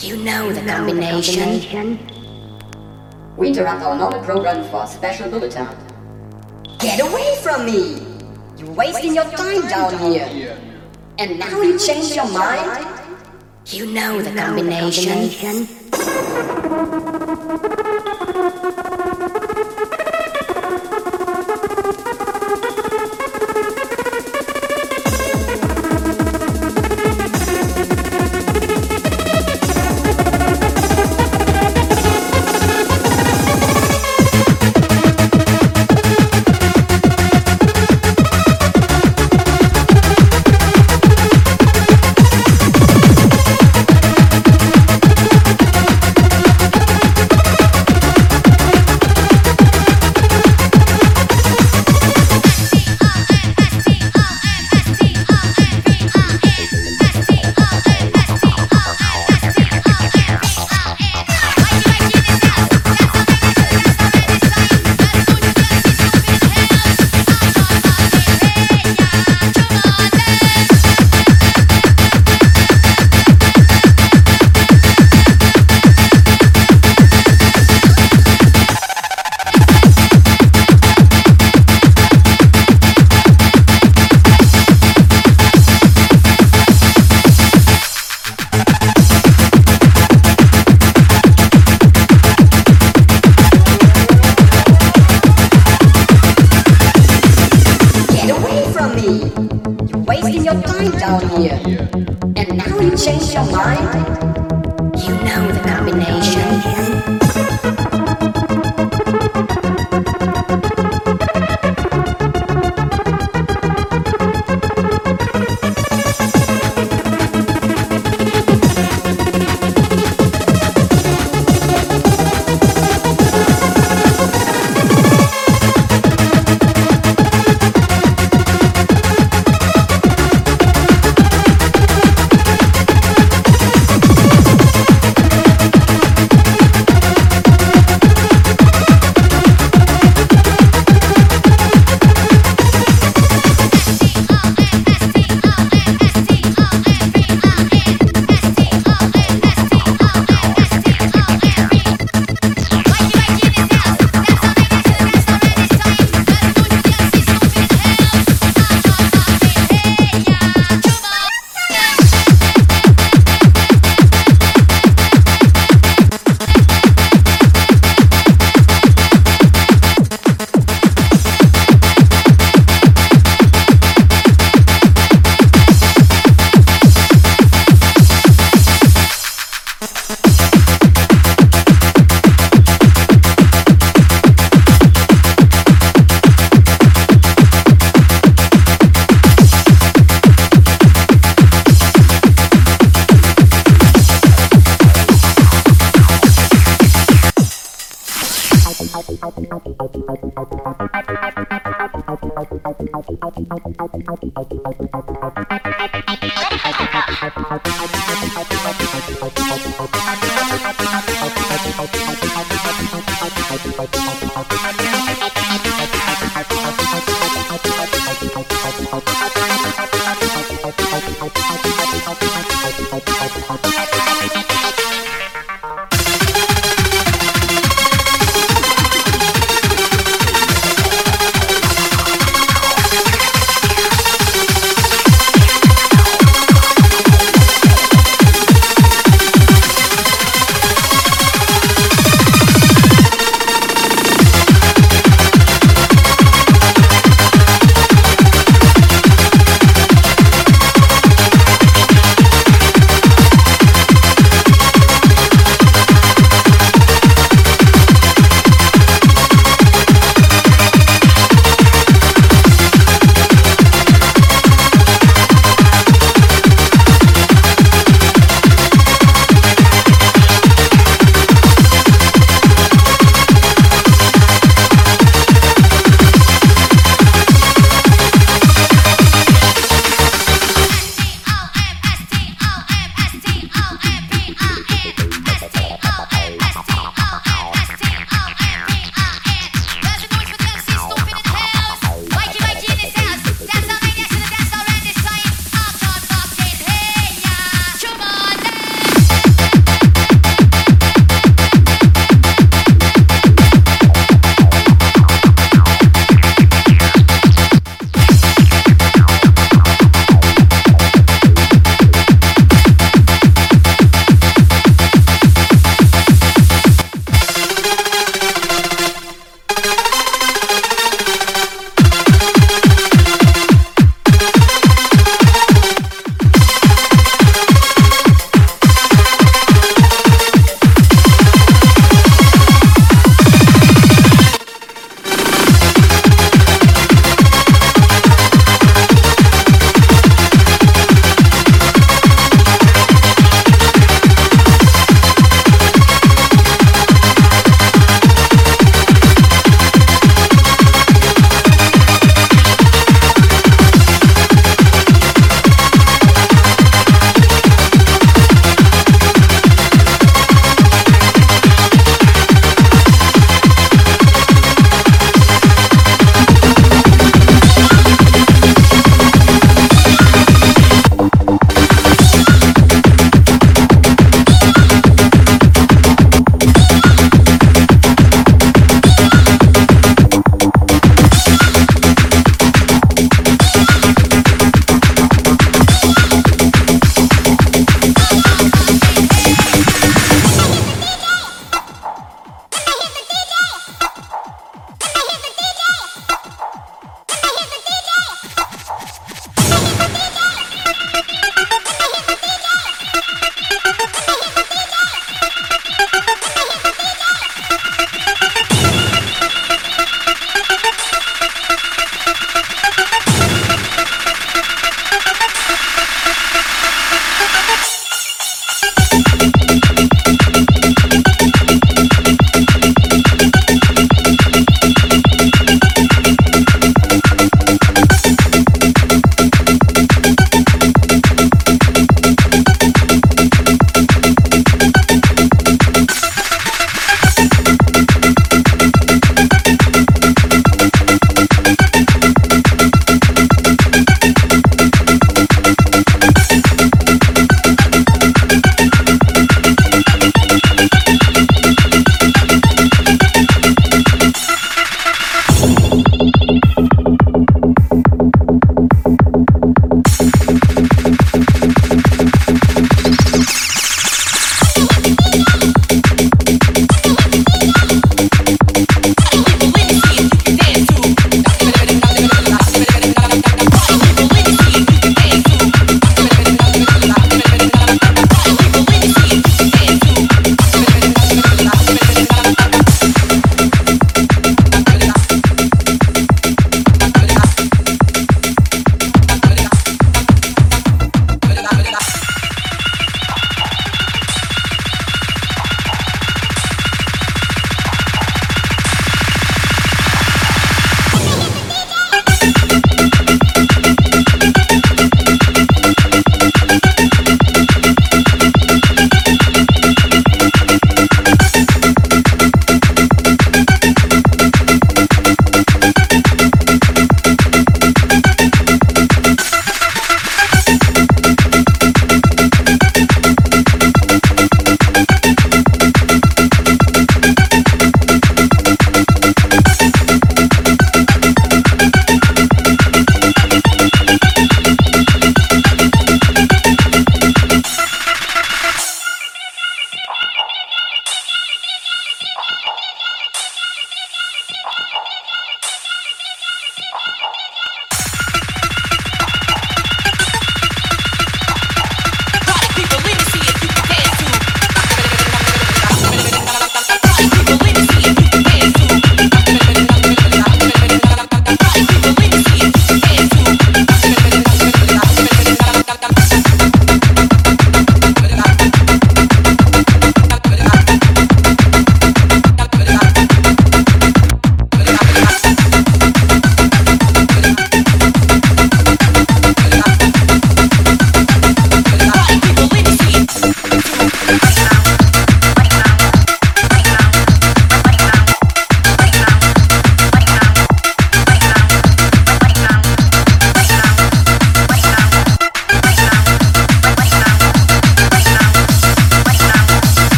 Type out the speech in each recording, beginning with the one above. You know the combination. Winter and Arnoldo run for a special bulletin. Get away from me! You're wasting your time down here. And now you change your mind? You know the combination.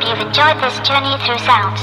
hope you've enjoyed this journey through sounds.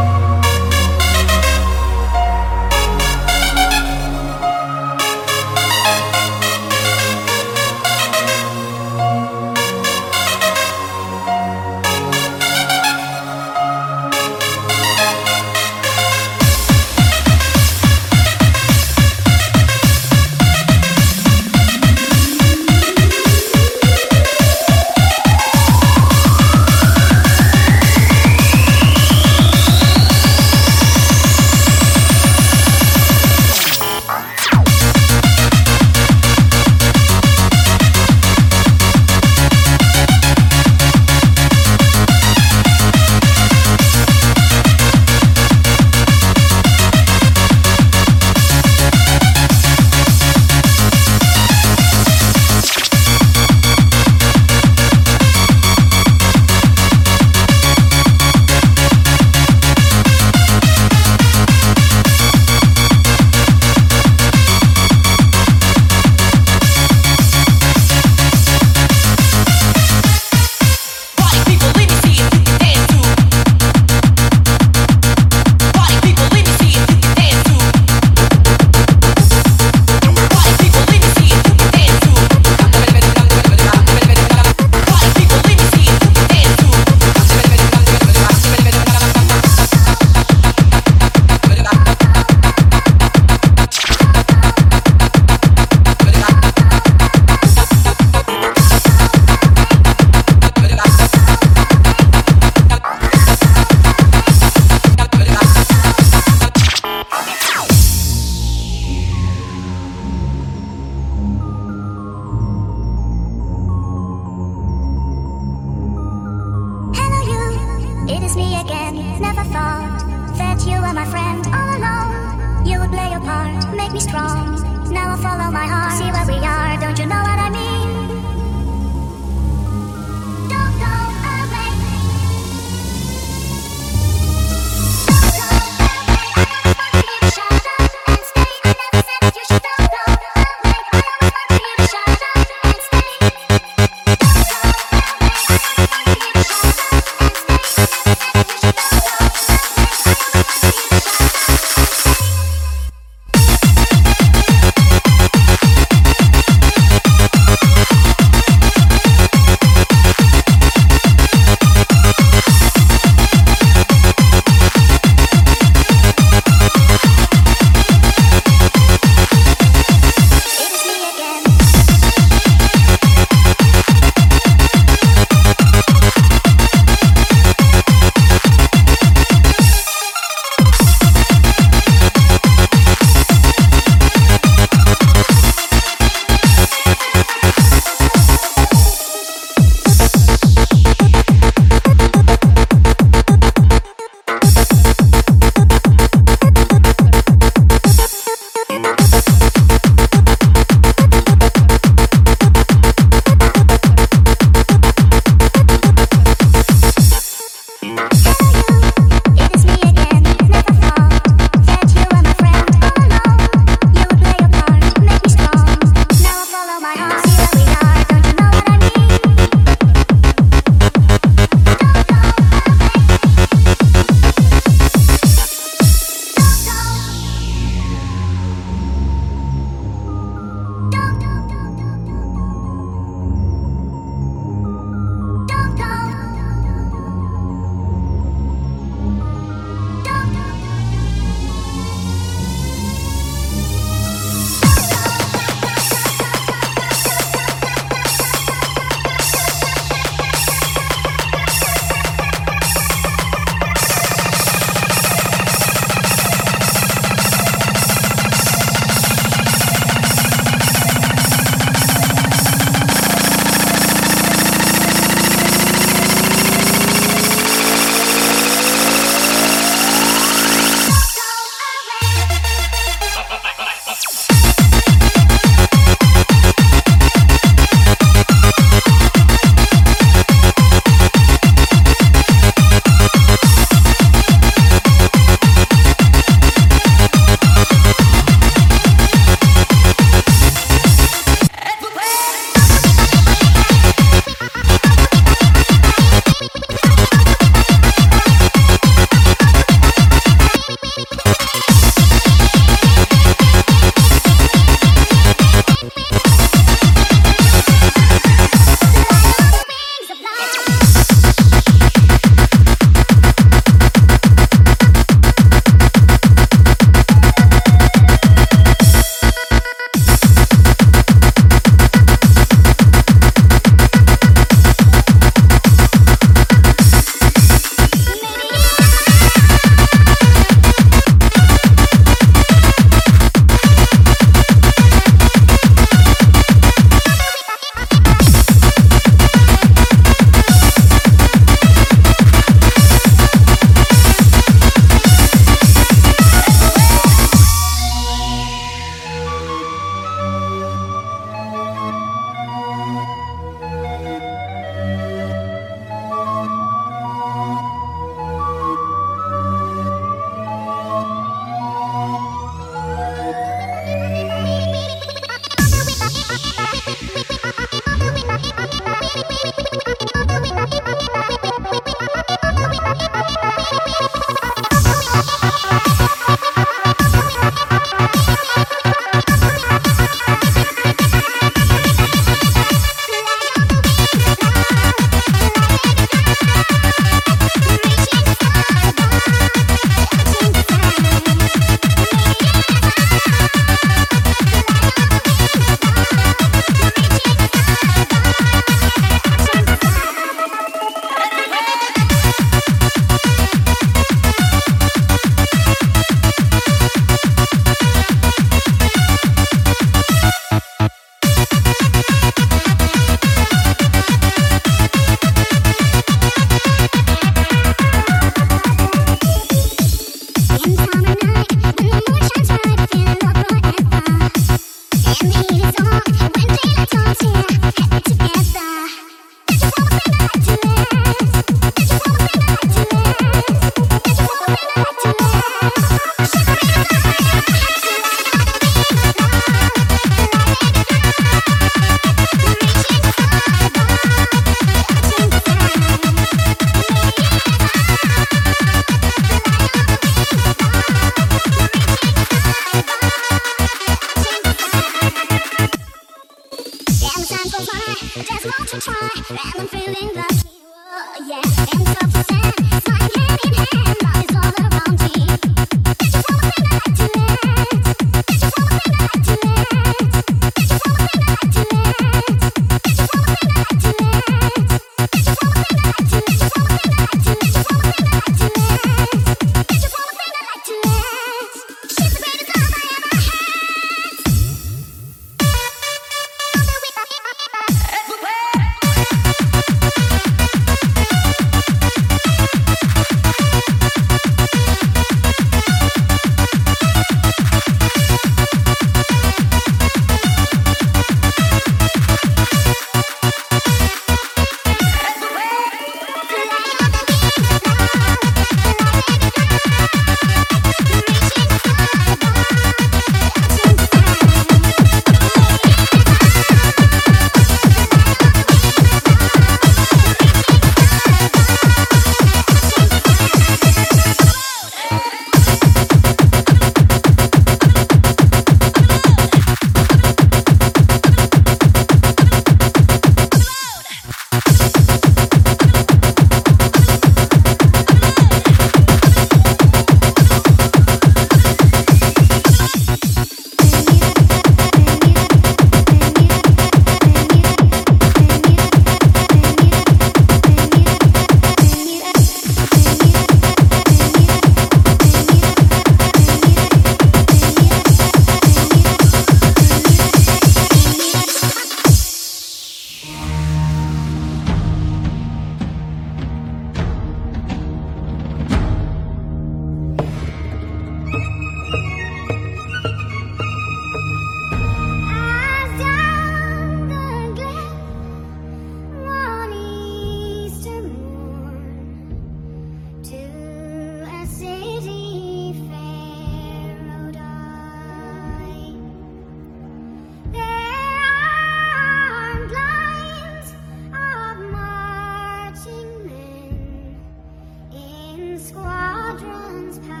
Squadrons pass.